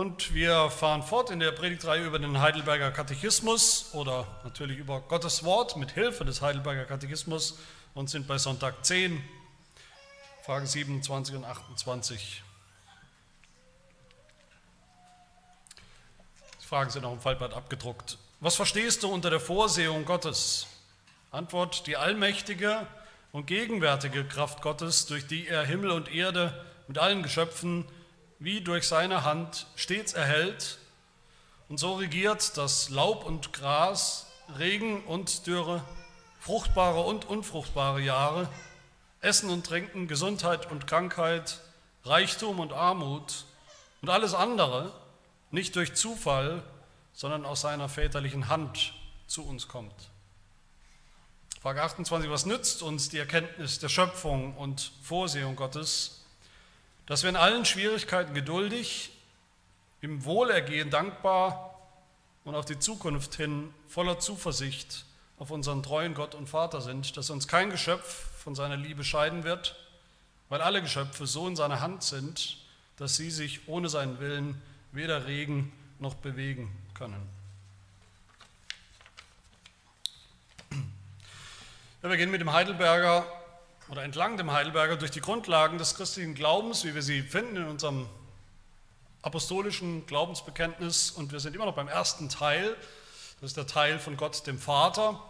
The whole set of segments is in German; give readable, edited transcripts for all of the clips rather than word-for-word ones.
Und wir fahren fort in der Predigtreihe über den Heidelberger Katechismus oder natürlich über Gottes Wort mit Hilfe des Heidelberger Katechismus und sind bei Sonntag 10, Fragen 27 und 28. Die Fragen sind auch im Faltblatt abgedruckt. Was verstehst du unter der Vorsehung Gottes? Antwort: die allmächtige und gegenwärtige Kraft Gottes, durch die er Himmel und Erde mit allen Geschöpfen wie durch seine Hand stets erhält und so regiert, dass Laub und Gras, Regen und Dürre, fruchtbare und unfruchtbare Jahre, Essen und Trinken, Gesundheit und Krankheit, Reichtum und Armut und alles andere nicht durch Zufall, sondern aus seiner väterlichen Hand zu uns kommt. Frage 28, was nützt uns die Erkenntnis der Schöpfung und Vorsehung Gottes? Dass wir in allen Schwierigkeiten geduldig, im Wohlergehen dankbar und auf die Zukunft hin voller Zuversicht auf unseren treuen Gott und Vater sind, dass uns kein Geschöpf von seiner Liebe scheiden wird, weil alle Geschöpfe so in seiner Hand sind, dass sie sich ohne seinen Willen weder regen noch bewegen können. Ja, wir gehen mit dem Heidelberger oder entlang dem Heidelberger durch die Grundlagen des christlichen Glaubens, wie wir sie finden in unserem apostolischen Glaubensbekenntnis. Und wir sind immer noch beim ersten Teil, das ist der Teil von Gott, dem Vater.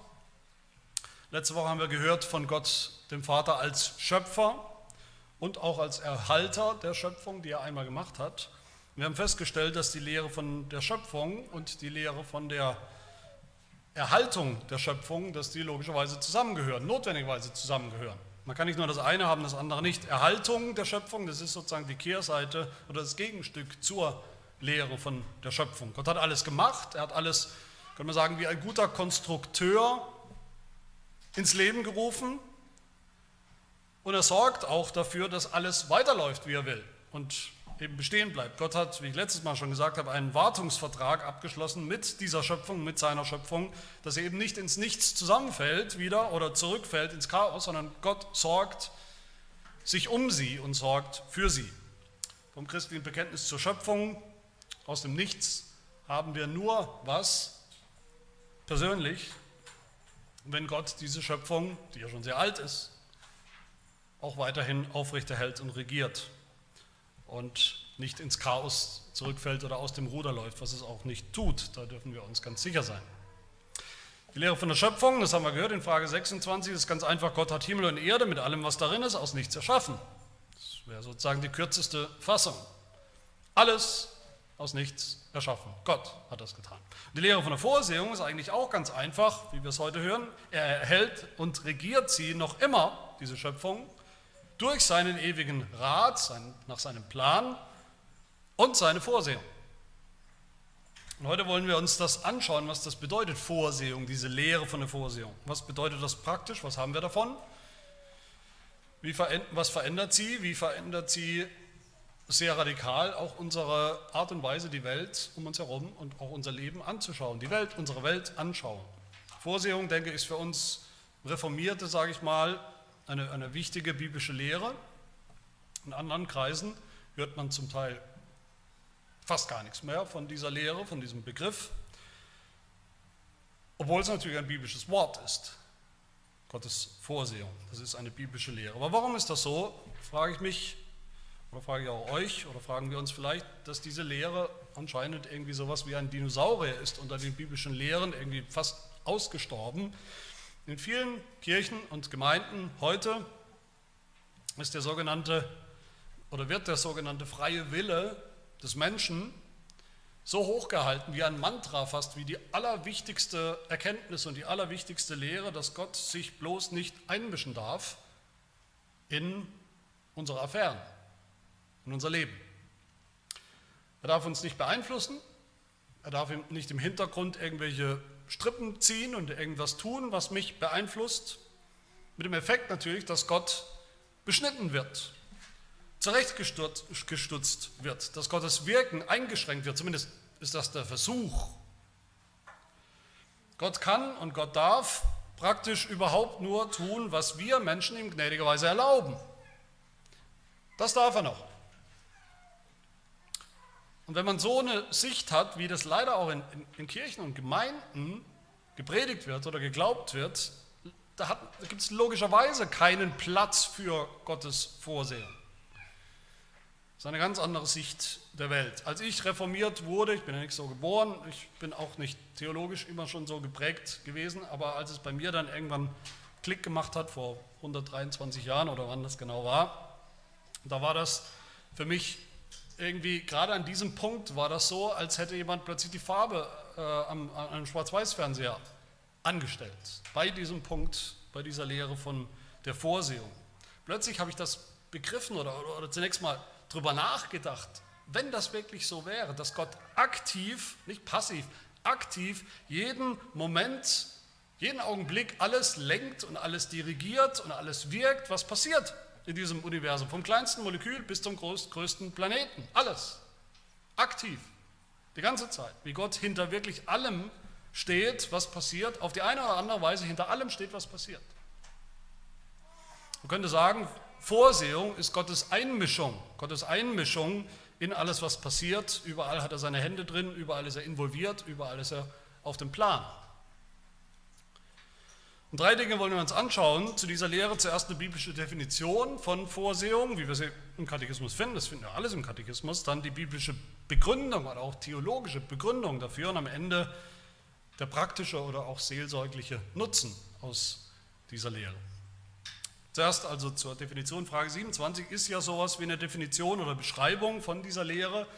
Letzte Woche haben wir gehört von Gott, dem Vater, als Schöpfer und auch als Erhalter der Schöpfung, die er einmal gemacht hat. Wir haben festgestellt, dass die Lehre von der Schöpfung und die Lehre von der Erhaltung der Schöpfung, dass die logischerweise zusammengehören, notwendigerweise zusammengehören. Man kann nicht nur das eine haben, das andere nicht. Erhaltung der Schöpfung, das ist sozusagen die Kehrseite oder das Gegenstück zur Lehre von der Schöpfung. Gott hat alles gemacht, er hat alles, können wir sagen, wie ein guter Konstrukteur ins Leben gerufen und er sorgt auch dafür, dass alles weiterläuft, wie er will und eben bestehen bleibt. Gott hat, wie ich letztes Mal schon gesagt habe, einen Wartungsvertrag abgeschlossen mit dieser Schöpfung, mit seiner Schöpfung, dass er eben nicht ins Nichts zusammenfällt wieder oder zurückfällt ins Chaos, sondern Gott sorgt sich um sie und sorgt für sie. Vom christlichen Bekenntnis zur Schöpfung aus dem Nichts haben wir nur was persönlich, wenn Gott diese Schöpfung, die ja schon sehr alt ist, auch weiterhin aufrechterhält und regiert und nicht ins Chaos zurückfällt oder aus dem Ruder läuft, was es auch nicht tut. Da dürfen wir uns ganz sicher sein. Die Lehre von der Schöpfung, das haben wir gehört in Frage 26, ist ganz einfach: Gott hat Himmel und Erde mit allem, was darin ist, aus nichts erschaffen. Das wäre sozusagen die kürzeste Fassung. Alles aus nichts erschaffen. Gott hat das getan. Die Lehre von der Vorsehung ist eigentlich auch ganz einfach, wie wir es heute hören. Er erhält und regiert sie noch immer, diese Schöpfung, durch seinen ewigen Rat, nach seinem Plan und seine Vorsehung. Und heute wollen wir uns das anschauen, was das bedeutet, Vorsehung, diese Lehre von der Vorsehung. Was bedeutet das praktisch? Was haben wir davon? Was verändert sie? Wie verändert sie sehr radikal auch unsere Art und Weise, die Welt um uns herum und auch unser Leben anzuschauen, die Welt, unsere Welt anschauen? Vorsehung, denke ich, ist für uns Reformierte, sage ich mal, eine wichtige biblische Lehre. In anderen Kreisen hört man zum Teil fast gar nichts mehr von dieser Lehre, von diesem Begriff, obwohl es natürlich ein biblisches Wort ist, Gottes Vorsehung. Das ist eine biblische Lehre. Aber warum ist das so, frage ich mich, oder frage ich auch euch, oder fragen wir uns vielleicht, dass diese Lehre anscheinend irgendwie sowas wie ein Dinosaurier ist, unter den biblischen Lehren irgendwie fast ausgestorben. In vielen Kirchen und Gemeinden heute ist der sogenannte oder wird der sogenannte freie Wille des Menschen so hochgehalten wie ein Mantra, fast wie die allerwichtigste Erkenntnis und die allerwichtigste Lehre, dass Gott sich bloß nicht einmischen darf in unsere Affären, in unser Leben. Er darf uns nicht beeinflussen, er darf nicht im Hintergrund irgendwelche Strippen ziehen und irgendwas tun, was mich beeinflusst, mit dem Effekt natürlich, dass Gott beschnitten wird, zurechtgestutzt wird, dass Gottes Wirken eingeschränkt wird, zumindest ist das der Versuch. Gott kann und Gott darf praktisch überhaupt nur tun, was wir Menschen ihm gnädigerweise erlauben. Das darf er noch. Und wenn man so eine Sicht hat, wie das leider auch in Kirchen und Gemeinden gepredigt wird oder geglaubt wird, da gibt es logischerweise keinen Platz für Gottes Vorsehung. Das ist eine ganz andere Sicht der Welt. Als ich reformiert wurde, ich bin ja nicht so geboren, ich bin auch nicht theologisch immer schon so geprägt gewesen, aber als es bei mir dann irgendwann Klick gemacht hat, vor 123 Jahren oder wann das genau war, da war das für mich irgendwie, gerade an diesem Punkt war das so, als hätte jemand plötzlich die Farbe an einem Schwarz-Weiß-Fernseher angestellt. Bei diesem Punkt, bei dieser Lehre von der Vorsehung. Plötzlich habe ich das begriffen oder zunächst mal drüber nachgedacht, wenn das wirklich so wäre, dass Gott aktiv, nicht passiv, aktiv jeden Moment, jeden Augenblick alles lenkt und alles dirigiert und alles wirkt, was passiert in diesem Universum, vom kleinsten Molekül bis zum größten Planeten, alles aktiv, die ganze Zeit, wie Gott hinter wirklich allem steht, was passiert, auf die eine oder andere Weise hinter allem steht, was passiert. Man könnte sagen, Vorsehung ist Gottes Einmischung in alles, was passiert. Überall hat er seine Hände drin, überall ist er involviert, überall ist er auf dem Plan. Und drei Dinge wollen wir uns anschauen. Zu dieser Lehre zuerst eine biblische Definition von Vorsehung, wie wir sie im Katechismus finden, das finden wir alles im Katechismus. Dann die biblische Begründung oder auch theologische Begründung dafür und am Ende der praktische oder auch seelsorgliche Nutzen aus dieser Lehre. Zuerst also zur Definition, Frage 27 ist ja sowas wie eine Definition oder Beschreibung von dieser Lehre.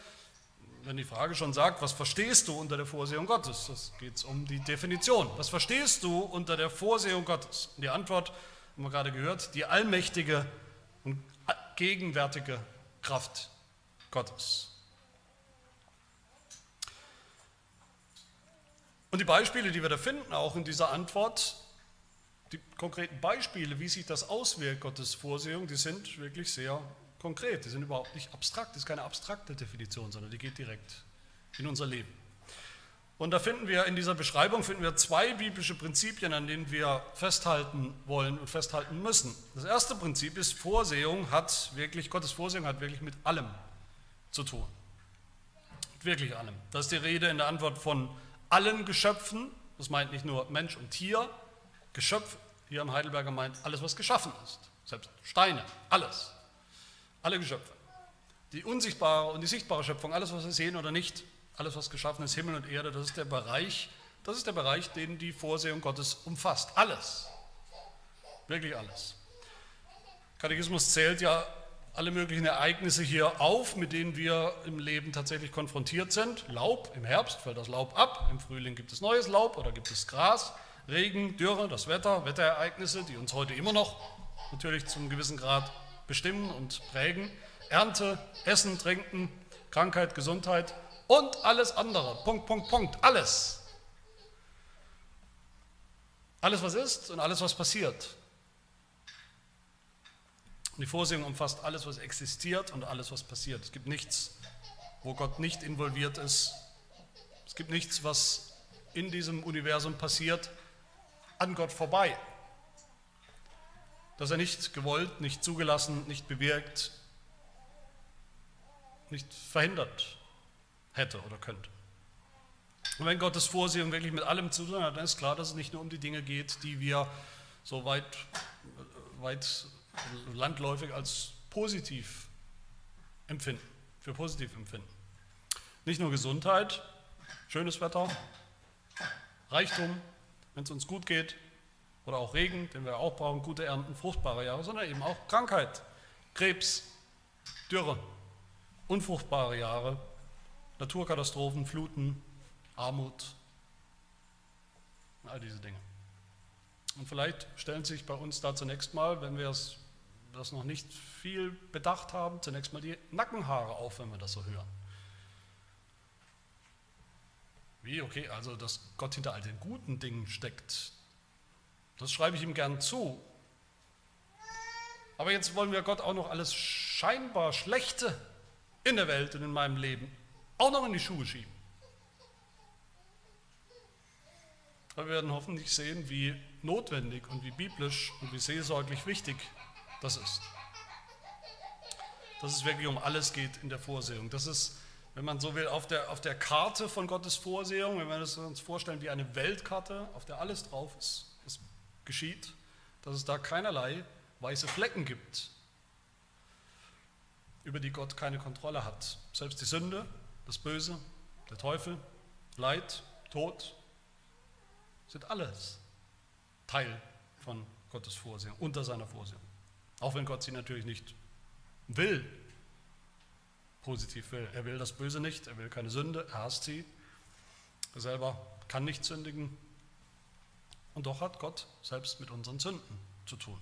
Wenn die Frage schon sagt, was verstehst du unter der Vorsehung Gottes? Das geht es um die Definition. Was verstehst du unter der Vorsehung Gottes? Und die Antwort haben wir gerade gehört, die allmächtige und gegenwärtige Kraft Gottes. Und die Beispiele, die wir da finden, auch in dieser Antwort, die konkreten Beispiele, wie sich das auswirkt, Gottes Vorsehung, die sind wirklich sehr konkret, die sind überhaupt nicht abstrakt, das ist keine abstrakte Definition, sondern die geht direkt in unser Leben. Und da finden wir in dieser Beschreibung zwei biblische Prinzipien, an denen wir festhalten wollen und festhalten müssen. Das erste Prinzip ist, Gottes Vorsehung hat wirklich mit allem zu tun. Mit wirklich allem. Da ist die Rede in der Antwort von allen Geschöpfen, das meint nicht nur Mensch und Tier, Geschöpf, hier im Heidelberger meint alles, was geschaffen ist, selbst Steine, alles, alle Geschöpfe. Die unsichtbare und die sichtbare Schöpfung, alles, was wir sehen oder nicht, alles, was geschaffen ist, Himmel und Erde, das ist der Bereich, den die Vorsehung Gottes umfasst. Alles, wirklich alles. Katechismus zählt ja alle möglichen Ereignisse hier auf, mit denen wir im Leben tatsächlich konfrontiert sind. Laub, im Herbst fällt das Laub ab, im Frühling gibt es neues Laub oder gibt es Gras. Regen, Dürre, das Wetter, Wetterereignisse, die uns heute immer noch natürlich zum gewissen Grad bestimmen und prägen. Ernte, Essen, Trinken, Krankheit, Gesundheit und alles andere. Punkt, Punkt, Punkt. Alles. Alles, was ist und alles, was passiert. Und die Vorsehung umfasst alles, was existiert und alles, was passiert. Es gibt nichts, wo Gott nicht involviert ist. Es gibt nichts, was in diesem Universum passiert, an Gott vorbei, dass er nicht gewollt, nicht zugelassen, nicht bewirkt, nicht verhindert hätte oder könnte. Und wenn Gottes Vorsehung wirklich mit allem zu tun hat, dann ist klar, dass es nicht nur um die Dinge geht, die wir so weit landläufig als positiv empfinden, für positiv empfinden. Nicht nur Gesundheit, schönes Wetter, Reichtum, wenn es uns gut geht, oder auch Regen, den wir auch brauchen, gute Ernten, fruchtbare Jahre, sondern eben auch Krankheit, Krebs, Dürre, unfruchtbare Jahre, Naturkatastrophen, Fluten, Armut, all diese Dinge. Und vielleicht stellen sich bei uns da zunächst mal, wenn wir das noch nicht viel bedacht haben, zunächst mal die Nackenhaare auf, wenn wir das so hören. Wie, okay, also dass Gott hinter all den guten Dingen steckt, das schreibe ich ihm gern zu. Aber jetzt wollen wir Gott auch noch alles scheinbar Schlechte in der Welt und in meinem Leben auch noch in die Schuhe schieben. Wir werden hoffentlich sehen, wie notwendig und wie biblisch und wie seelsorglich wichtig das ist. Dass es wirklich um alles geht in der Vorsehung. Das ist wenn man so will, auf der Karte von Gottes Vorsehung, wenn wir das uns vorstellen wie eine Weltkarte, auf der alles drauf ist, es geschieht, dass es da keinerlei weiße Flecken gibt, über die Gott keine Kontrolle hat. Selbst die Sünde, das Böse, der Teufel, Leid, Tod, sind alles Teil von Gottes Vorsehung, unter seiner Vorsehung. Auch wenn Gott sie natürlich nicht will, positiv will. Er will das Böse nicht, er will keine Sünde, er hasst sie. Er selber kann nicht sündigen. Und doch hat Gott selbst mit unseren Sünden zu tun.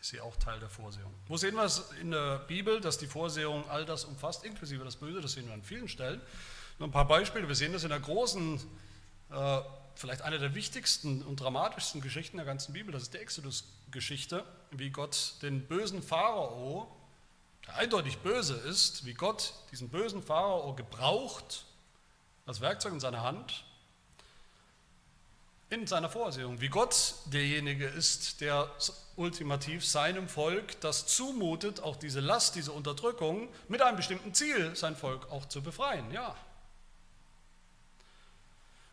Ist sie auch Teil der Vorsehung. Wo sehen wir es in der Bibel, dass die Vorsehung all das umfasst, inklusive das Böse? Das sehen wir an vielen Stellen. Nur ein paar Beispiele. Wir sehen das in der großen, vielleicht einer der wichtigsten und dramatischsten Geschichten der ganzen Bibel. Das ist die Exodus-Geschichte, wie Gott den bösen Pharao, der eindeutig böse ist, wie Gott diesen bösen Pharao gebraucht, als Werkzeug in seiner Hand, in seiner Vorsehung, wie Gott derjenige ist, der ultimativ seinem Volk das zumutet, auch diese Last, diese Unterdrückung, mit einem bestimmten Ziel, sein Volk auch zu befreien. Ja.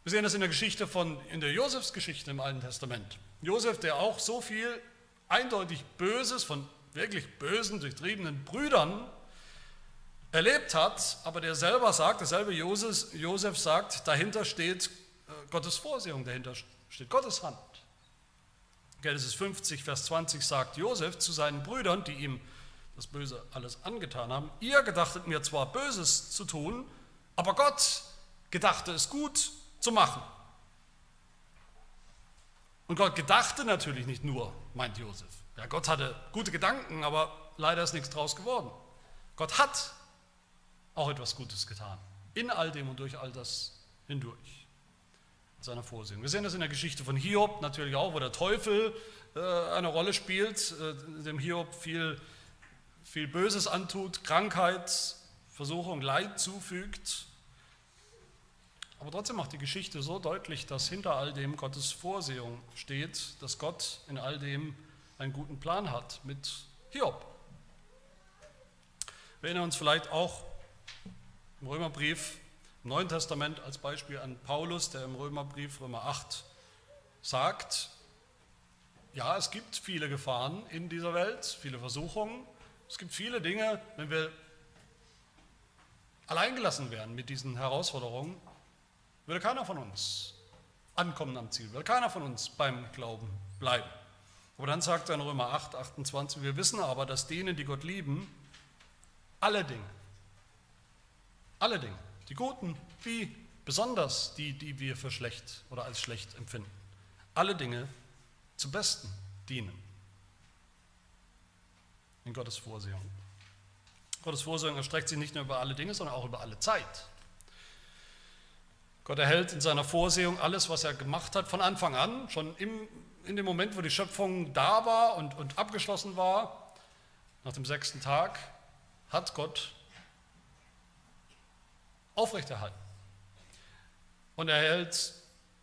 Wir sehen das in der Geschichte in der Josefsgeschichte im Alten Testament. Josef, der auch so viel eindeutig Böses von wirklich bösen, durchtriebenen Brüdern erlebt hat, aber der selber sagt, derselbe Josef sagt, dahinter steht Gottes Vorsehung, dahinter steht Gottes Hand. Genesis 50, Vers 20 sagt Josef zu seinen Brüdern, die ihm das Böse alles angetan haben: Ihr gedachtet mir zwar Böses zu tun, aber Gott gedachte es gut zu machen. Und Gott gedachte natürlich nicht nur, meint Josef. Ja, Gott hatte gute Gedanken, aber leider ist nichts draus geworden. Gott hat auch etwas Gutes getan, in all dem und durch all das hindurch. Seiner Vorsehung. Wir sehen das in der Geschichte von Hiob natürlich auch, wo der Teufel eine Rolle spielt, dem Hiob viel Böses antut, Krankheit, Versuchung, Leid zufügt. Aber trotzdem macht die Geschichte so deutlich, dass hinter all dem Gottes Vorsehung steht, dass Gott in all dem einen guten Plan hat mit Hiob. Wir erinnern uns vielleicht auch im Römerbrief, im Neuen Testament als Beispiel an Paulus, der im Römerbrief Römer 8 sagt, ja, es gibt viele Gefahren in dieser Welt, viele Versuchungen, es gibt viele Dinge, wenn wir alleingelassen werden mit diesen Herausforderungen, würde keiner von uns ankommen am Ziel, würde keiner von uns beim Glauben bleiben. Aber dann sagt er in Römer 8, 28, wir wissen aber, dass denen, die Gott lieben, alle Dinge, die Guten, wie besonders die wir für schlecht oder als schlecht empfinden, alle Dinge zum Besten dienen. In Gottes Vorsehung. Gottes Vorsehung erstreckt sich nicht nur über alle Dinge, sondern auch über alle Zeit. Gott erhält in seiner Vorsehung alles, was er gemacht hat, von Anfang an, schon in dem Moment, wo die Schöpfung da war und abgeschlossen war, nach dem 6. Tag, hat Gott aufrechterhalten. Und er hält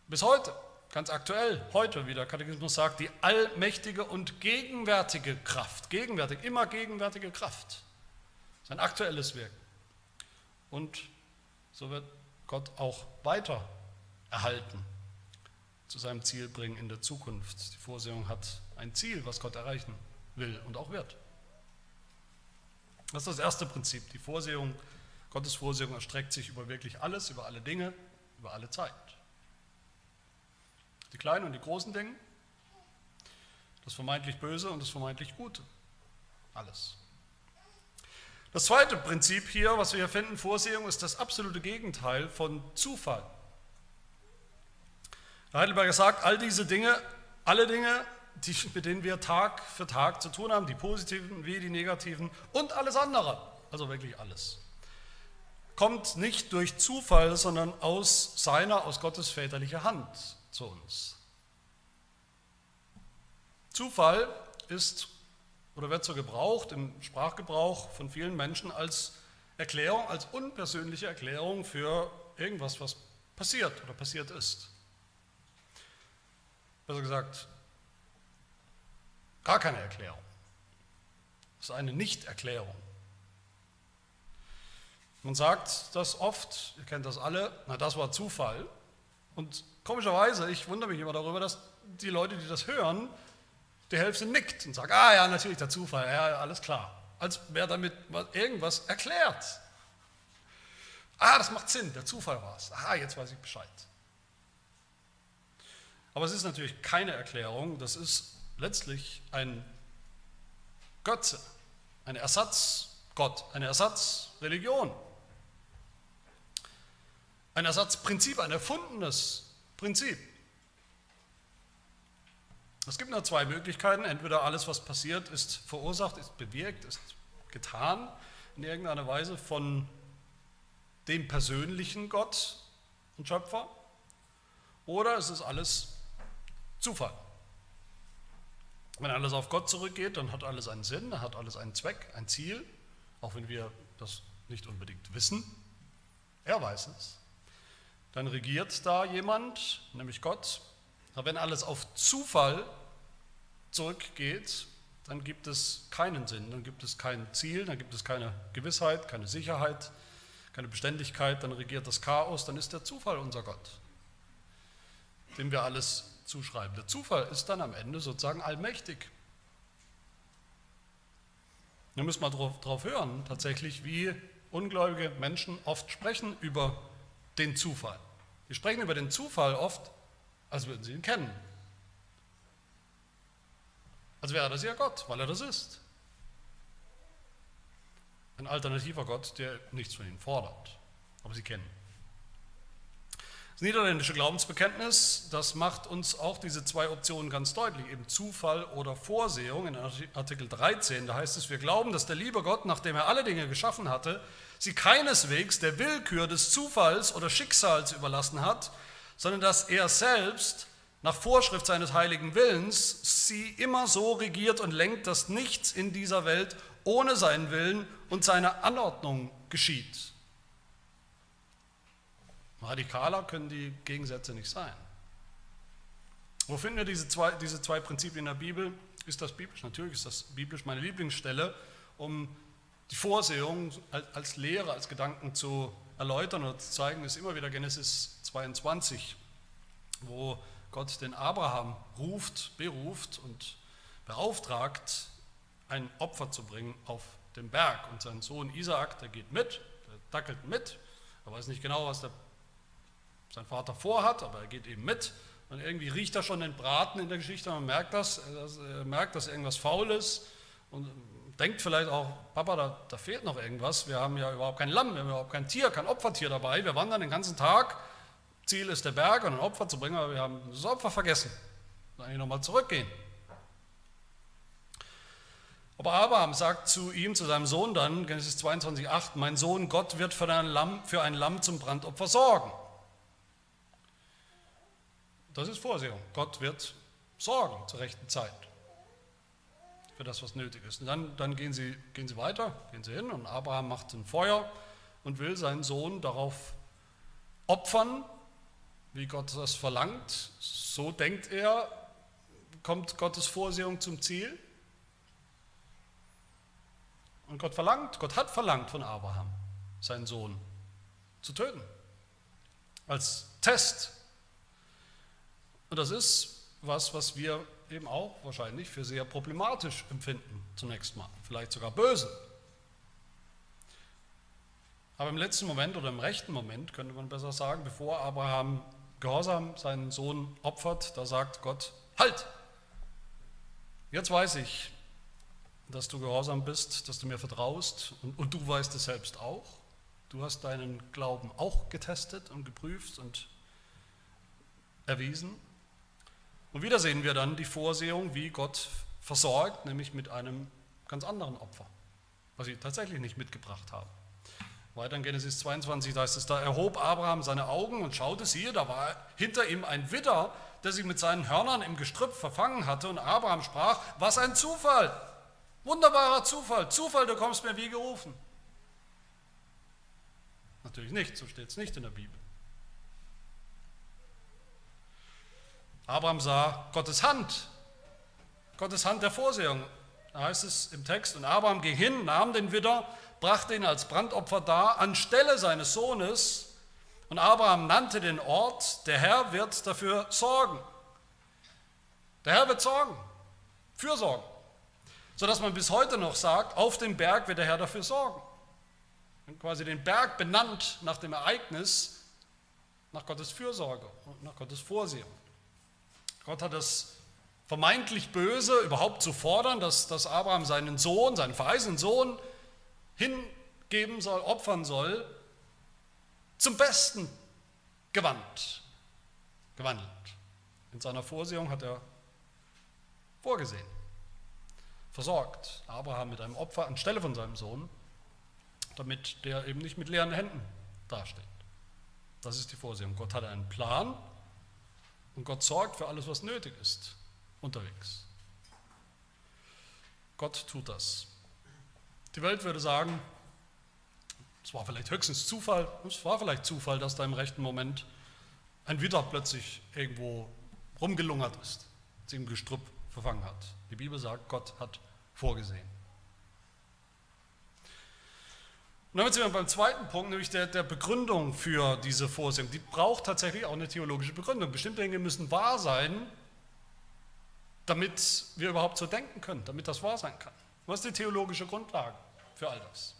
bis heute, ganz aktuell, heute, wie der Katechismus sagt, die allmächtige und gegenwärtige Kraft, immer gegenwärtige Kraft, sein aktuelles Wirken. Und so wird Gott auch weiter erhalten, zu seinem Ziel bringen in der Zukunft. Die Vorsehung hat ein Ziel, was Gott erreichen will und auch wird. Das ist das erste Prinzip, die Vorsehung. Gottes Vorsehung erstreckt sich über wirklich alles, über alle Dinge, über alle Zeit. Die kleinen und die großen Dinge, das vermeintlich Böse und das vermeintlich Gute, alles. Das zweite Prinzip hier, was wir hier finden, Vorsehung, ist das absolute Gegenteil von Zufall. Der Heidelberger sagt, all diese Dinge, alle Dinge, mit denen wir Tag für Tag zu tun haben, die positiven wie die negativen und alles andere, also wirklich alles, kommt nicht durch Zufall, sondern aus Gottes väterlicher Hand zu uns. Zufall ist oder wird so gebraucht im Sprachgebrauch von vielen Menschen als Erklärung, als unpersönliche Erklärung für irgendwas, was passiert oder passiert ist. Besser gesagt, gar keine Erklärung. Es ist eine Nichterklärung. Man sagt das oft, ihr kennt das alle, na das war Zufall. Und komischerweise, ich wundere mich immer darüber, dass die Leute, die das hören, die Hälfte nickt und sagt, ah ja, natürlich der Zufall, ja, alles klar. Als wäre damit irgendwas erklärt. Ah, das macht Sinn, der Zufall war es. Ah, jetzt weiß ich Bescheid. Aber es ist natürlich keine Erklärung, das ist letztlich ein Götze, ein Ersatzgott, eine Ersatzreligion, ein Ersatzprinzip, ein erfundenes Prinzip. Es gibt nur zwei Möglichkeiten, entweder alles, was passiert, ist verursacht, ist bewirkt, ist getan in irgendeiner Weise von dem persönlichen Gott und Schöpfer, oder es ist alles Zufall. Wenn alles auf Gott zurückgeht, dann hat alles einen Sinn, dann hat alles einen Zweck, ein Ziel, auch wenn wir das nicht unbedingt wissen, er weiß es. Dann regiert da jemand, nämlich Gott. Aber wenn alles auf Zufall zurückgeht, dann gibt es keinen Sinn, dann gibt es kein Ziel, dann gibt es keine Gewissheit, keine Sicherheit, keine Beständigkeit, dann regiert das Chaos, dann ist der Zufall unser Gott, dem wir alles zuschreiben. Der Zufall ist dann am Ende sozusagen allmächtig. Da müssen wir drauf hören, tatsächlich, wie ungläubige Menschen oft sprechen über den Zufall. Die sprechen über den Zufall oft, als würden sie ihn kennen. Als wäre das ja Gott, weil er das ist. Ein alternativer Gott, der nichts von ihnen fordert, aber sie kennen. Das niederländische Glaubensbekenntnis, das macht uns auch diese zwei Optionen ganz deutlich, eben Zufall oder Vorsehung. In Artikel 13, da heißt es, wir glauben, dass der liebe Gott, nachdem er alle Dinge geschaffen hatte, sie keineswegs der Willkür des Zufalls oder Schicksals überlassen hat, sondern dass er selbst nach Vorschrift seines heiligen Willens sie immer so regiert und lenkt, dass nichts in dieser Welt ohne seinen Willen und seine Anordnung geschieht. Radikaler können die Gegensätze nicht sein. Wo finden wir diese zwei Prinzipien in der Bibel? Ist das biblisch? Natürlich ist das biblisch. Meine Lieblingsstelle, um die Vorsehung als Lehre, als Gedanken zu erläutern oder zu zeigen, ist immer wieder Genesis 22, wo Gott den Abraham ruft, beruft und beauftragt, ein Opfer zu bringen auf dem Berg. Und sein Sohn Isaac, der geht mit, der dackelt mit, er weiß nicht genau, was sein Vater vorhat, aber er geht eben mit. Und irgendwie riecht er schon den Braten in der Geschichte, man merkt das, er merkt, dass irgendwas faul ist und denkt vielleicht auch, Papa, da fehlt noch irgendwas, wir haben ja überhaupt kein Lamm, wir haben überhaupt kein Tier, kein Opfertier dabei, wir wandern den ganzen Tag, Ziel ist der Berg und ein Opfer zu bringen, aber wir haben das Opfer vergessen. Dann eigentlich nochmal zurückgehen. Aber Abraham sagt zu ihm, zu seinem Sohn dann, Genesis 22,8, mein Sohn, Gott wird für ein Lamm zum Brandopfer sorgen. Das ist Vorsehung. Gott wird sorgen zur rechten Zeit für das, was nötig ist. Und dann gehen sie weiter, gehen sie hin und Abraham macht ein Feuer und will seinen Sohn darauf opfern, wie Gott das verlangt. So denkt er, kommt Gottes Vorsehung zum Ziel. Und Gott hat verlangt von Abraham, seinen Sohn zu töten, als Test. Und das ist was wir eben auch wahrscheinlich für sehr problematisch empfinden, zunächst mal, vielleicht sogar böse. Aber im letzten Moment oder im rechten Moment, könnte man besser sagen, bevor Abraham gehorsam seinen Sohn opfert, da sagt Gott, halt, jetzt weiß ich, dass du gehorsam bist, dass du mir vertraust und du weißt es selbst auch. Du hast deinen Glauben auch getestet und geprüft und erwiesen. Und wieder sehen wir dann die Vorsehung, wie Gott versorgt, nämlich mit einem ganz anderen Opfer, was sie tatsächlich nicht mitgebracht haben. Weiter in Genesis 22, da heißt es, da erhob Abraham seine Augen und schaute, siehe, da war hinter ihm ein Widder, der sich mit seinen Hörnern im Gestrüpp verfangen hatte. Und Abraham sprach, was ein Zufall, wunderbarer Zufall, Zufall, du kommst mir wie gerufen. Natürlich nicht, so steht es nicht in der Bibel. Abraham sah Gottes Hand der Vorsehung. Da heißt es im Text, und Abraham ging hin, nahm den Widder, brachte ihn als Brandopfer dar, anstelle seines Sohnes. Und Abraham nannte den Ort, der Herr wird dafür sorgen. Der Herr wird sorgen, fürsorgen. Sodass man bis heute noch sagt, auf dem Berg wird der Herr dafür sorgen. Und quasi den Berg benannt nach dem Ereignis, nach Gottes Fürsorge und nach Gottes Vorsehung. Gott hat das vermeintlich Böse überhaupt zu fordern, dass Abraham seinen Sohn, seinen verheißenen Sohn hingeben soll, opfern soll, zum Besten gewandelt. In seiner Vorsehung hat er vorgesehen, versorgt Abraham mit einem Opfer anstelle von seinem Sohn, damit der eben nicht mit leeren Händen dasteht. Das ist die Vorsehung. Gott hat einen Plan und Gott sorgt für alles, was nötig ist unterwegs. Gott tut das. Die Welt würde sagen, es war vielleicht höchstens Zufall, dass da im rechten Moment ein Widder plötzlich irgendwo rumgelungert ist, sich im Gestrüpp verfangen hat. Die Bibel sagt, Gott hat vorgesehen. Und damit sind wir beim zweiten Punkt, nämlich der Begründung für diese Vorsehung. Die braucht tatsächlich auch eine theologische Begründung. Bestimmte Dinge müssen wahr sein, damit wir überhaupt so denken können, damit das wahr sein kann. Was ist die theologische Grundlage für all das?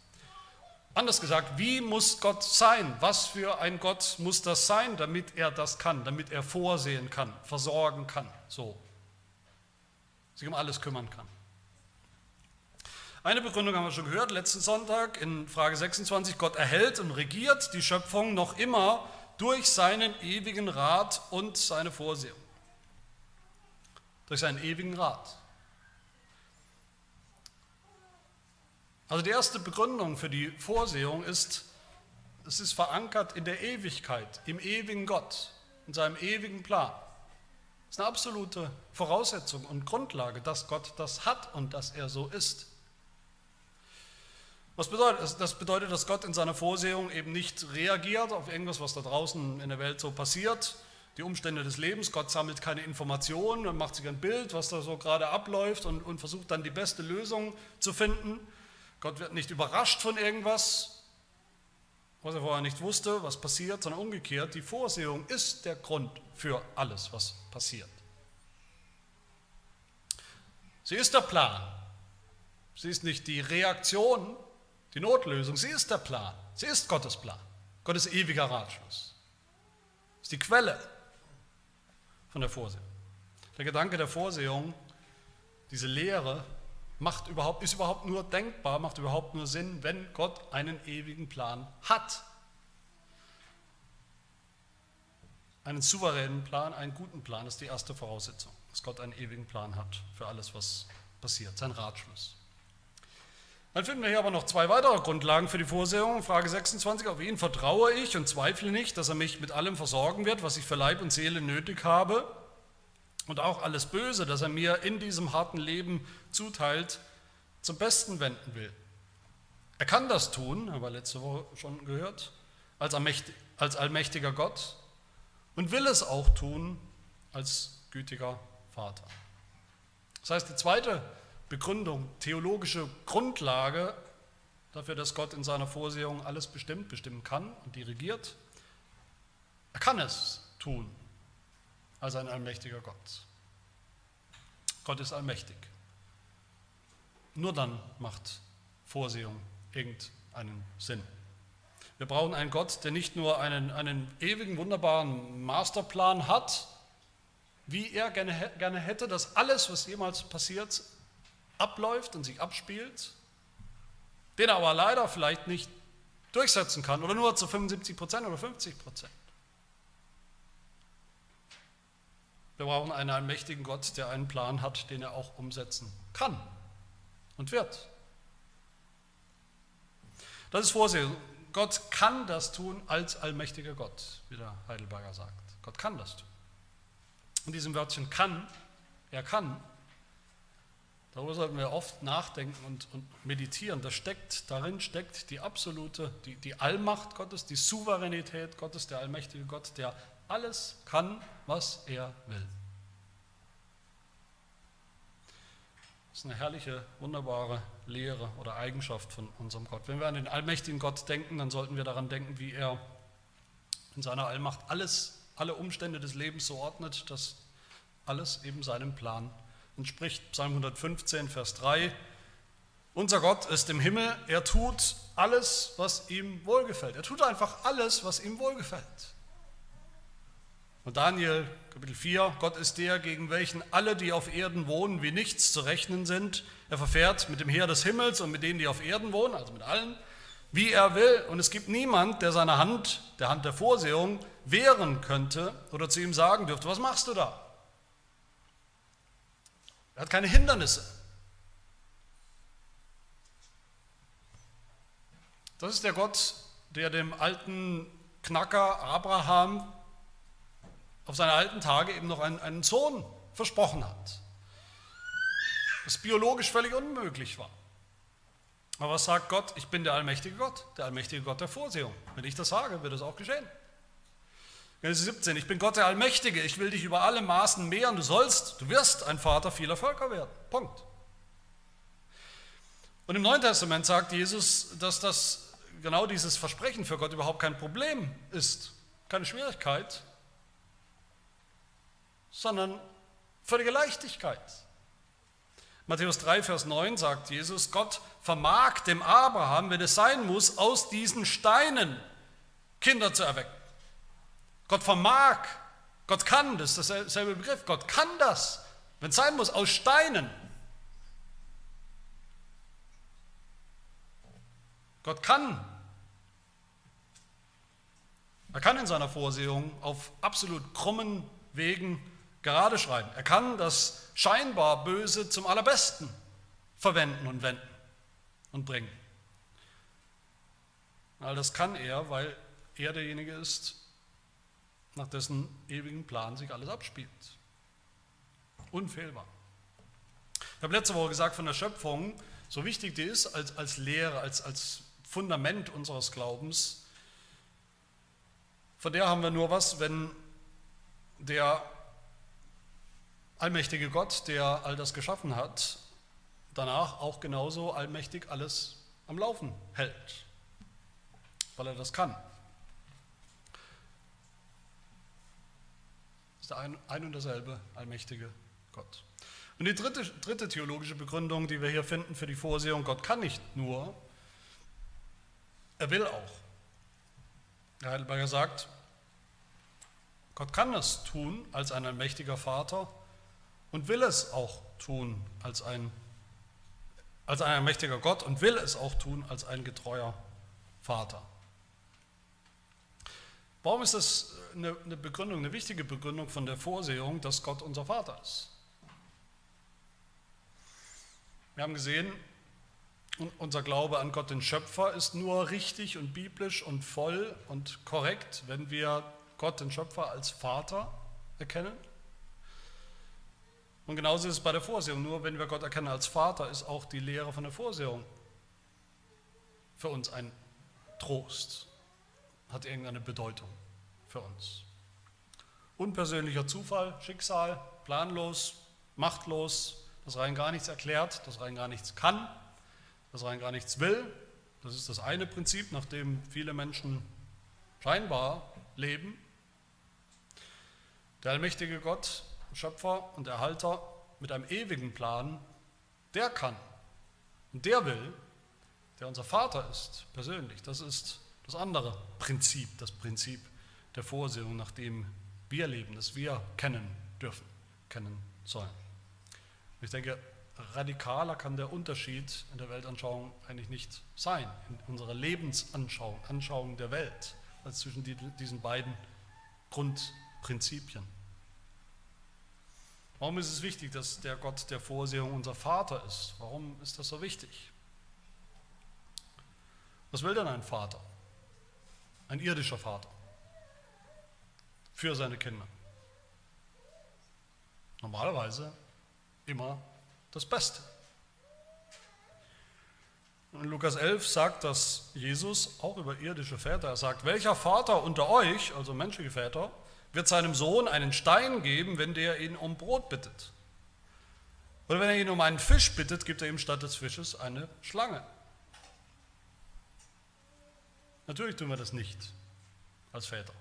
Anders gesagt, wie muss Gott sein? Was für ein Gott muss das sein, damit er das kann, damit er vorsehen kann, versorgen kann, so, sich um alles kümmern kann? Eine Begründung haben wir schon gehört, letzten Sonntag in Frage 26, Gott erhält und regiert die Schöpfung noch immer durch seinen ewigen Rat und seine Vorsehung. Durch seinen ewigen Rat. Also die erste Begründung für die Vorsehung ist, es ist verankert in der Ewigkeit, im ewigen Gott, in seinem ewigen Plan. Das ist eine absolute Voraussetzung und Grundlage, dass Gott das hat und dass er so ist. Was bedeutet das? Das bedeutet, dass Gott in seiner Vorsehung eben nicht reagiert auf irgendwas, was da draußen in der Welt so passiert, die Umstände des Lebens. Gott sammelt keine Informationen und macht sich ein Bild, was da so gerade abläuft und versucht dann die beste Lösung zu finden. Gott wird nicht überrascht von irgendwas, was er vorher nicht wusste, was passiert, sondern umgekehrt, die Vorsehung ist der Grund für alles, was passiert. Sie ist der Plan. Sie ist nicht die Reaktion, die Notlösung. Sie ist der Plan. Sie ist Gottes Plan. Gottes ewiger Ratschluss. Das ist die Quelle von der Vorsehung. Der Gedanke der Vorsehung, diese Lehre, ist überhaupt nur denkbar, macht überhaupt nur Sinn, wenn Gott einen ewigen Plan hat. Einen souveränen Plan, einen guten Plan, das ist die erste Voraussetzung, dass Gott einen ewigen Plan hat für alles, was passiert, sein Ratschluss. Dann finden wir hier aber noch zwei weitere Grundlagen für die Vorsehung. Frage 26, auf ihn vertraue ich und zweifle nicht, dass er mich mit allem versorgen wird, was ich für Leib und Seele nötig habe. Und auch alles Böse, das er mir in diesem harten Leben zuteilt, zum Besten wenden will. Er kann das tun, haben wir letzte Woche schon gehört, als allmächtiger Gott und will es auch tun als gütiger Vater. Das heißt, die zweite Begründung, theologische Grundlage dafür, dass Gott in seiner Vorsehung alles bestimmen kann und dirigiert, er kann es tun. Als ein allmächtiger Gott. Gott ist allmächtig. Nur dann macht Vorsehung irgendeinen Sinn. Wir brauchen einen Gott, der nicht nur einen ewigen, wunderbaren Masterplan hat, wie er gerne hätte, dass alles, was jemals passiert, abläuft und sich abspielt, den er aber leider vielleicht nicht durchsetzen kann oder nur zu 75% oder 50%. Wir brauchen einen allmächtigen Gott, der einen Plan hat, den er auch umsetzen kann und wird. Das ist Vorsehung. Gott kann das tun als allmächtiger Gott, wie der Heidelberger sagt. Gott kann das tun. In diesem Wörtchen kann, er kann, darüber sollten wir oft nachdenken und meditieren. Darin steckt die absolute, die Allmacht Gottes, die Souveränität Gottes, der allmächtige Gott, der alles kann, was er will. Das ist eine herrliche, wunderbare Lehre oder Eigenschaft von unserem Gott. Wenn wir an den allmächtigen Gott denken, dann sollten wir daran denken, wie er in seiner Allmacht alle Umstände des Lebens so ordnet, dass alles eben seinem Plan entspricht. Psalm 115, Vers 3. Unser Gott ist im Himmel, er tut alles, was ihm wohlgefällt. Er tut einfach alles, was ihm wohlgefällt. Und Daniel, Kapitel 4, Gott ist der, gegen welchen alle, die auf Erden wohnen, wie nichts zu rechnen sind. Er verfährt mit dem Heer des Himmels und mit denen, die auf Erden wohnen, also mit allen, wie er will. Und es gibt niemand, der seine Hand, der Hand der Vorsehung, wehren könnte oder zu ihm sagen dürfte, was machst du da? Er hat keine Hindernisse. Das ist der Gott, der dem alten Knacker Abraham auf seine alten Tage eben noch einen Sohn versprochen hat, was biologisch völlig unmöglich war. Aber was sagt Gott? Ich bin der allmächtige Gott der Vorsehung. Wenn ich das sage, wird es auch geschehen. Genesis 17, ich bin Gott der Allmächtige, ich will dich über alle Maßen mehren, du wirst ein Vater vieler Völker werden. Punkt. Und im Neuen Testament sagt Jesus, dass das genau dieses Versprechen für Gott überhaupt kein Problem ist, keine Schwierigkeit, sondern völlige Leichtigkeit. Matthäus 3, Vers 9 sagt Jesus, Gott vermag dem Abraham, wenn es sein muss, aus diesen Steinen Kinder zu erwecken. Gott vermag, Gott kann, das ist derselbe Begriff, Gott kann das, wenn es sein muss, aus Steinen. Gott kann. Er kann in seiner Vorsehung auf absolut krummen Wegen gerade schreiben. Er kann das scheinbar Böse zum Allerbesten verwenden und wenden und bringen. All das kann er, weil er derjenige ist, nach dessen ewigen Plan sich alles abspielt. Unfehlbar. Ich habe letzte Woche gesagt, von der Schöpfung, so wichtig die ist als Lehre, als Fundament unseres Glaubens, von der haben wir nur was, wenn der allmächtige Gott, der all das geschaffen hat, danach auch genauso allmächtig alles am Laufen hält, weil er das kann. Das ist der ein und derselbe allmächtige Gott. Und die dritte theologische Begründung, die wir hier finden für die Vorsehung, Gott kann nicht nur, er will auch. Der Heidelberger sagt, Gott kann es tun als ein allmächtiger Vater und will es auch tun als ein allmächtiger Gott und will es auch tun als ein getreuer Vater. Warum ist das eine Begründung, eine wichtige Begründung von der Vorsehung, dass Gott unser Vater ist? Wir haben gesehen, unser Glaube an Gott, den Schöpfer, ist nur richtig und biblisch und voll und korrekt, wenn wir Gott, den Schöpfer, als Vater erkennen. Und genauso ist es bei der Vorsehung. Nur wenn wir Gott erkennen als Vater, ist auch die Lehre von der Vorsehung für uns ein Trost, hat irgendeine Bedeutung für uns. Unpersönlicher Zufall, Schicksal, planlos, machtlos, das rein gar nichts erklärt, das rein gar nichts kann, das rein gar nichts will. Das ist das eine Prinzip, nach dem viele Menschen scheinbar leben. Der allmächtige Gott, Schöpfer und Erhalter mit einem ewigen Plan, der kann und der will, der unser Vater ist, persönlich. Das ist das andere Prinzip, das Prinzip der Vorsehung, nach dem wir leben, das wir kennen dürfen, kennen sollen. Ich denke, radikaler kann der Unterschied in der Weltanschauung eigentlich nicht sein, in unserer Lebensanschauung, Anschauung der Welt, als zwischen diesen beiden Grundprinzipien. Warum ist es wichtig, dass der Gott der Vorsehung unser Vater ist? Warum ist das so wichtig? Was will denn ein Vater, ein irdischer Vater, für seine Kinder? Normalerweise immer das Beste. In Lukas 11 sagt das Jesus auch über irdische Väter. Er sagt, welcher Vater unter euch, also menschliche Väter, wird seinem Sohn einen Stein geben, wenn der ihn um Brot bittet? Und wenn er ihn um einen Fisch bittet, gibt er ihm statt des Fisches eine Schlange. Natürlich tun wir das nicht als Väter.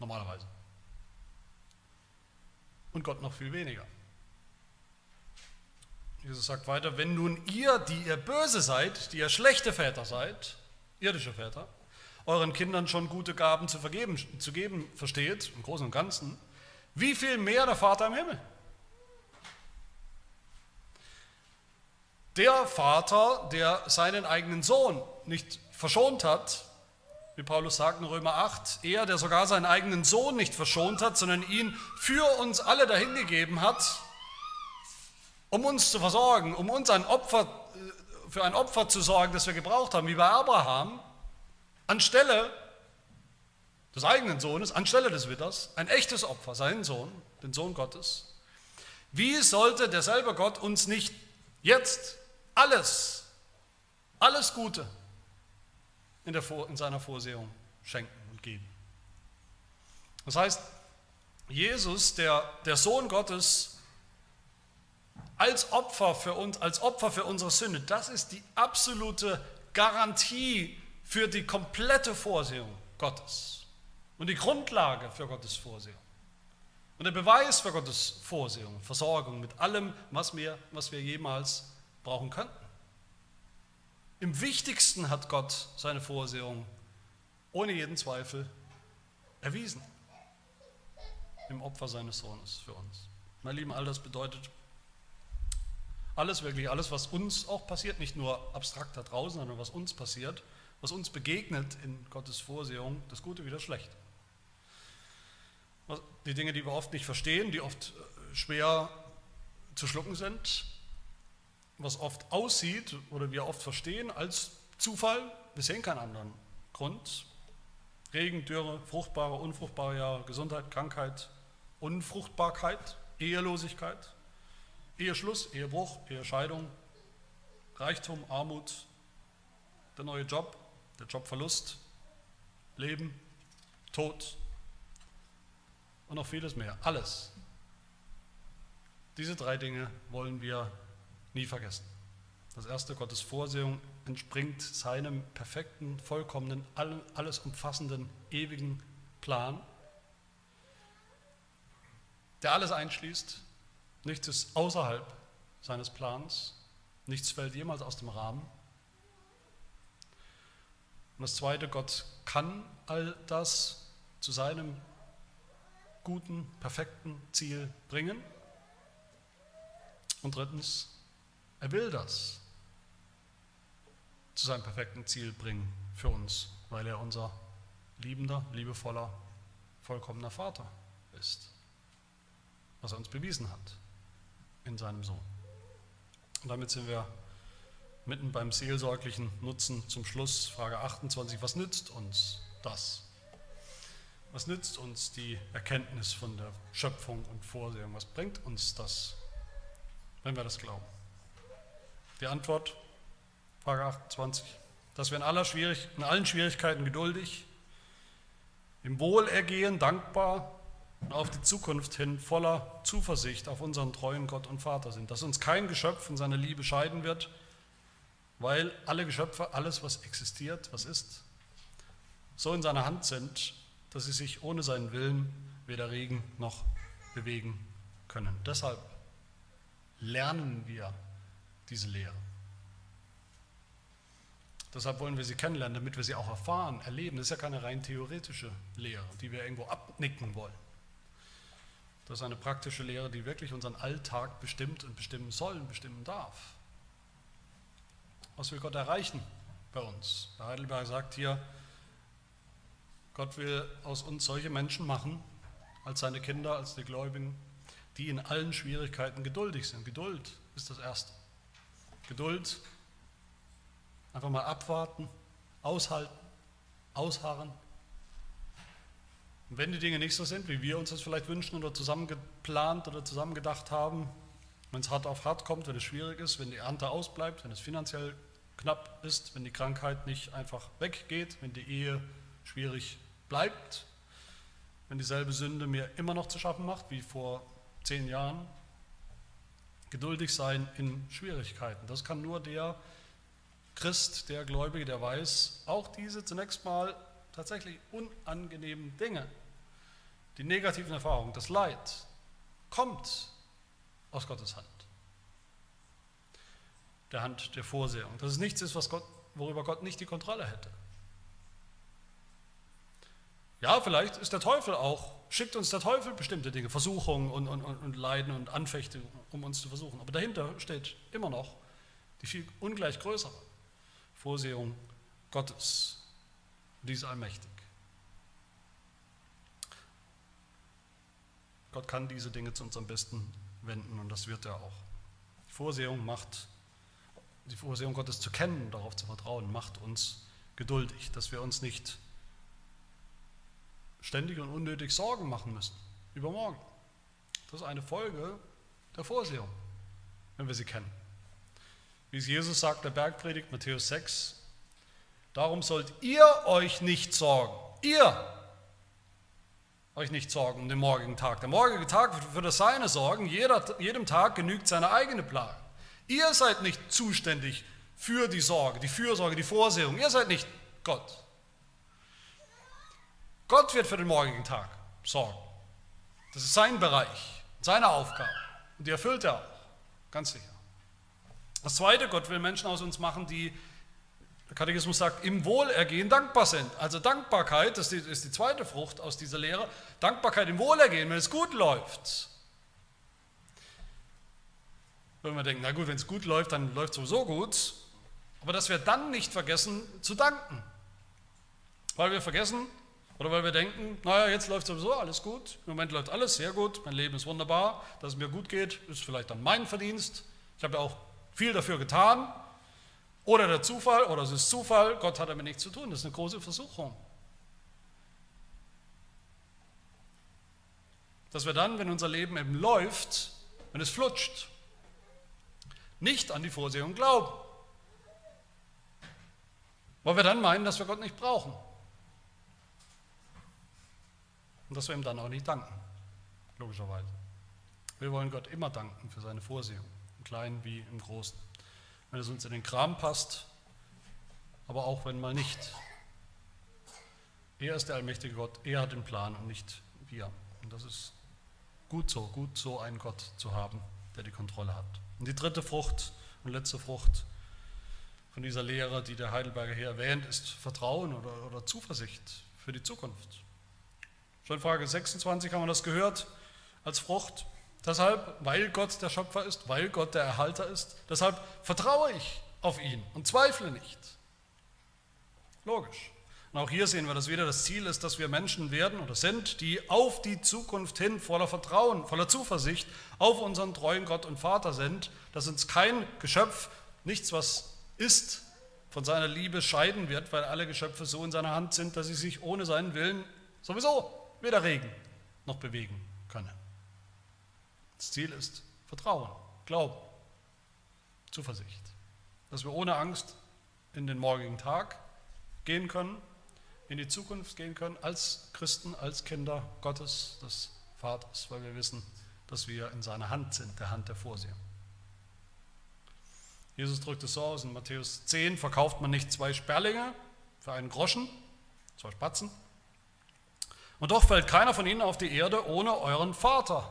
Normalerweise. Und Gott noch viel weniger. Jesus sagt weiter, wenn nun ihr, die ihr böse seid, die ihr schlechte Väter seid, irdische Väter, euren Kindern schon gute Gaben zu geben versteht, im Großen und Ganzen, wie viel mehr der Vater im Himmel? Der Vater, der seinen eigenen Sohn nicht verschont hat, wie Paulus sagt in Römer 8, er, der sogar seinen eigenen Sohn nicht verschont hat, sondern ihn für uns alle dahingegeben hat, um uns zu versorgen, um uns für ein Opfer zu sorgen, das wir gebraucht haben, wie bei Abraham, anstelle des eigenen Sohnes, anstelle des Widders, ein echtes Opfer, seinen Sohn, den Sohn Gottes. Wie sollte derselbe Gott uns nicht jetzt alles Gute in seiner Vorsehung schenken und geben? Das heißt, Jesus, der Sohn Gottes, als Opfer für uns, als Opfer für unsere Sünde, das ist die absolute Garantie für die komplette Vorsehung Gottes und die Grundlage für Gottes Vorsehung und der Beweis für Gottes Vorsehung und Versorgung mit allem, was wir jemals brauchen könnten. Im Wichtigsten hat Gott seine Vorsehung ohne jeden Zweifel erwiesen, im Opfer seines Sohnes für uns. Meine Lieben, all das bedeutet, alles, was uns auch passiert, nicht nur abstrakt da draußen, sondern was uns passiert, was uns begegnet in Gottes Vorsehung, das Gute wie das Schlechte. Die Dinge, die wir oft nicht verstehen, die oft schwer zu schlucken sind, was oft aussieht oder wir oft verstehen als Zufall, wir sehen keinen anderen Grund. Regen, Dürre, fruchtbare, unfruchtbare Jahre, Gesundheit, Krankheit, Unfruchtbarkeit, Ehelosigkeit, Eheschluss, Ehebruch, Ehescheidung, Reichtum, Armut, der neue Job, der Jobverlust, Leben, Tod und noch vieles mehr. Alles. Diese drei Dinge wollen wir nie vergessen. Das erste, Gottes Vorsehung entspringt seinem perfekten, vollkommenen, alles umfassenden, ewigen Plan, der alles einschließt. Nichts ist außerhalb seines Plans, nichts fällt jemals aus dem Rahmen. Und das Zweite, Gott kann all das zu seinem guten, perfekten Ziel bringen. Und drittens, er will das zu seinem perfekten Ziel bringen für uns, weil er unser liebender, liebevoller, vollkommener Vater ist, was er uns bewiesen hat in seinem Sohn. Und damit sind wir mitten beim seelsorglichen Nutzen zum Schluss. Frage 28, was nützt uns das? Was nützt uns die Erkenntnis von der Schöpfung und Vorsehung? Was bringt uns das, wenn wir das glauben? Die Antwort, Frage 28, dass wir in allen Schwierigkeiten geduldig, im Wohlergehen dankbar und auf die Zukunft hin voller Zuversicht auf unseren treuen Gott und Vater sind, dass uns kein Geschöpf von seiner Liebe scheiden wird, weil alle Geschöpfe, alles was existiert, was ist, so in seiner Hand sind, dass sie sich ohne seinen Willen weder regen noch bewegen können. Deshalb lernen wir diese Lehre. Deshalb wollen wir sie kennenlernen, damit wir sie auch erfahren, erleben. Das ist ja keine rein theoretische Lehre, die wir irgendwo abnicken wollen. Das ist eine praktische Lehre, die wirklich unseren Alltag bestimmt und bestimmen soll und bestimmen darf. Was will Gott erreichen bei uns? Der Heidelberger sagt hier, Gott will aus uns solche Menschen machen, als seine Kinder, als die Gläubigen, die in allen Schwierigkeiten geduldig sind. Geduld ist das Erste. Geduld, einfach mal abwarten, aushalten, ausharren. Und wenn die Dinge nicht so sind, wie wir uns das vielleicht wünschen oder zusammengeplant oder zusammengedacht haben, wenn es hart auf hart kommt, wenn es schwierig ist, wenn die Ernte ausbleibt, wenn es finanziell knapp ist, wenn die Krankheit nicht einfach weggeht, wenn die Ehe schwierig bleibt, wenn dieselbe Sünde mir immer noch zu schaffen macht wie vor 10 Jahren. Geduldig sein in Schwierigkeiten. Das kann nur der Christ, der Gläubige, der weiß, auch diese zunächst mal tatsächlich unangenehmen Dinge, die negativen Erfahrungen, das Leid, kommt aus Gottes Hand. Der Hand der Vorsehung. Dass es nichts ist, was Gott, worüber Gott nicht die Kontrolle hätte. Ja, vielleicht ist der Teufel auch, schickt uns der Teufel bestimmte Dinge, Versuchungen und Leiden und Anfechtungen, um uns zu versuchen. Aber dahinter steht immer noch die viel ungleich größere Vorsehung Gottes. Die ist allmächtig. Gott kann diese Dinge zu unserem Besten wenden und das wird er auch. Die Vorsehung macht, die Vorsehung Gottes zu kennen, darauf zu vertrauen, macht uns geduldig, dass wir uns nicht ständig und unnötig Sorgen machen müssen, übermorgen. Das ist eine Folge der Vorsehung, wenn wir sie kennen. Wie es Jesus sagt, der Bergpredigt, Matthäus 6, darum sollt ihr euch nicht sorgen, um den morgigen Tag. Der morgige Tag wird für das seine sorgen, jedem Tag genügt seine eigene Plage. Ihr seid nicht zuständig für die Sorge, die Fürsorge, die Vorsehung, ihr seid nicht Gott. Gott wird für den morgigen Tag sorgen. Das ist sein Bereich, seine Aufgabe. Und die erfüllt er auch, ganz sicher. Das Zweite, Gott will Menschen aus uns machen, die, der Katechismus sagt, im Wohlergehen dankbar sind. Also Dankbarkeit, das ist die zweite Frucht aus dieser Lehre, Dankbarkeit im Wohlergehen, wenn es gut läuft. Wenn wir denken, na gut, wenn es gut läuft, dann läuft es sowieso gut. Aber dass wir dann nicht vergessen zu danken. Weil wir vergessen, oder weil wir denken, naja, jetzt läuft sowieso alles gut, im Moment läuft alles sehr gut, mein Leben ist wunderbar, dass es mir gut geht, ist vielleicht dann mein Verdienst, ich habe ja auch viel dafür getan, oder der Zufall, oder es ist Zufall, Gott hat damit nichts zu tun, das ist eine große Versuchung. Dass wir dann, wenn unser Leben eben läuft, wenn es flutscht, nicht an die Vorsehung glauben, weil wir dann meinen, dass wir Gott nicht brauchen. Und dass wir ihm dann auch nicht danken, logischerweise. Wir wollen Gott immer danken für seine Vorsehung, im Kleinen wie im Großen. Wenn es uns in den Kram passt, aber auch wenn mal nicht. Er ist der allmächtige Gott, er hat den Plan und nicht wir. Und das ist gut so einen Gott zu haben, der die Kontrolle hat. Und die dritte Frucht und letzte Frucht von dieser Lehre, die der Heidelberger hier erwähnt, ist Vertrauen oder Zuversicht für die Zukunft. Schon in Frage 26 haben wir das gehört als Frucht. Deshalb, weil Gott der Schöpfer ist, weil Gott der Erhalter ist, deshalb vertraue ich auf ihn und zweifle nicht. Logisch. Und auch hier sehen wir das wieder. Das Ziel ist, dass wir Menschen werden oder sind, die auf die Zukunft hin voller Vertrauen, voller Zuversicht auf unseren treuen Gott und Vater sind, dass uns kein Geschöpf, nichts was ist, von seiner Liebe scheiden wird, weil alle Geschöpfe so in seiner Hand sind, dass sie sich ohne seinen Willen sowieso weder regen noch bewegen können. Das Ziel ist Vertrauen, Glauben, Zuversicht. Dass wir ohne Angst in den morgigen Tag gehen können, in die Zukunft gehen können, als Christen, als Kinder Gottes, des Vaters, weil wir wissen, dass wir in seiner Hand sind, der Hand der Vorsehung. Jesus drückt es so aus, in Matthäus 10 verkauft man nicht 2 Sperlinge für einen Groschen, 2 Spatzen, und doch fällt keiner von ihnen auf die Erde ohne euren Vater,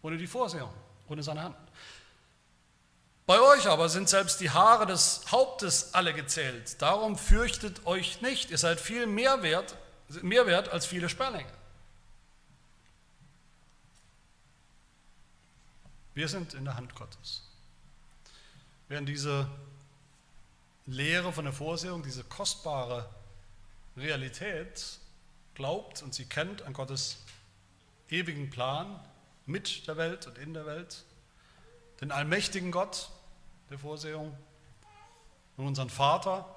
ohne die Vorsehung, ohne seine Hand. Bei euch aber sind selbst die Haare des Hauptes alle gezählt. Darum fürchtet euch nicht, ihr seid viel mehr wert als viele Sperlinge. Wir sind in der Hand Gottes. Während diese Lehre von der Vorsehung, diese kostbare Realität, glaubt und sie kennt an Gottes ewigen Plan mit der Welt und in der Welt, den allmächtigen Gott der Vorsehung und unseren Vater,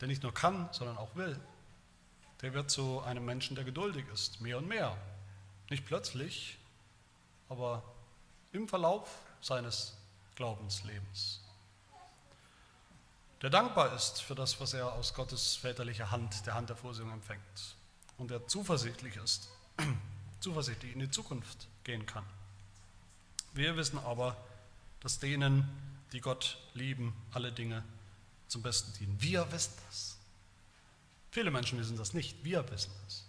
der nicht nur kann, sondern auch will. Der wird zu einem Menschen, der geduldig ist, mehr und mehr. Nicht plötzlich, aber im Verlauf seines Glaubenslebens. Der dankbar ist für das, was er aus Gottes väterlicher Hand, der Hand der Vorsehung, empfängt. Und der zuversichtlich ist, zuversichtlich in die Zukunft gehen kann. Wir wissen aber, dass denen, die Gott lieben, alle Dinge zum Besten dienen. Wir wissen das. Viele Menschen wissen das nicht, wir wissen das.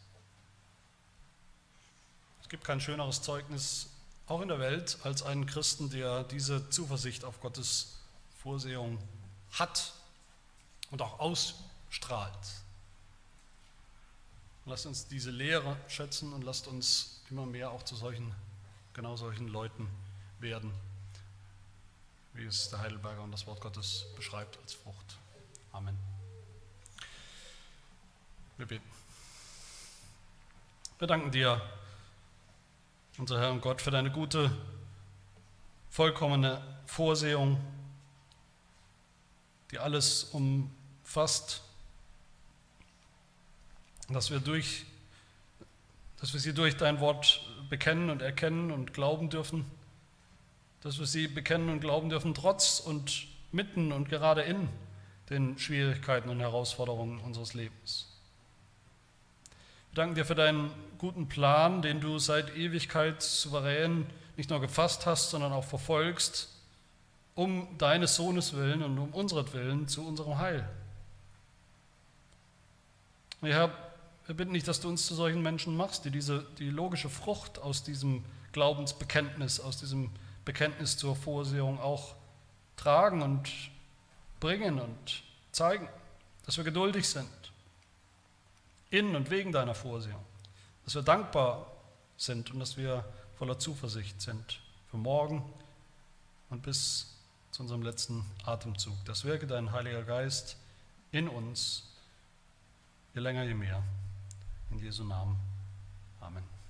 Es gibt kein schöneres Zeugnis, auch in der Welt, als einen Christen, der diese Zuversicht auf Gottes Vorsehung hat und auch ausstrahlt. Lasst uns diese Lehre schätzen und lasst uns immer mehr auch zu solchen, genau solchen Leuten werden, wie es der Heidelberger und das Wort Gottes beschreibt als Frucht. Amen. Wir beten. Wir danken dir, unser Herr und Gott, für deine gute, vollkommene Vorsehung, die alles umfasst, dass wir sie durch dein Wort bekennen und erkennen und glauben dürfen, dass wir sie bekennen und glauben dürfen, trotz und mitten und gerade in den Schwierigkeiten und Herausforderungen unseres Lebens. Wir danken dir für deinen guten Plan, den du seit Ewigkeit souverän nicht nur gefasst hast, sondern auch verfolgst, um deines Sohnes willen und um unseretwillen zu unserem Heil. Herr, wir bitten dich, dass du uns zu solchen Menschen machst, die logische Frucht aus diesem Glaubensbekenntnis, aus diesem Bekenntnis zur Vorsehung auch tragen und bringen und zeigen, dass wir geduldig sind in und wegen deiner Vorsehung, dass wir dankbar sind und dass wir voller Zuversicht sind für morgen und bis zu unserem letzten Atemzug. Das wirke dein Heiliger Geist in uns, je länger, je mehr. In Jesu Namen. Amen.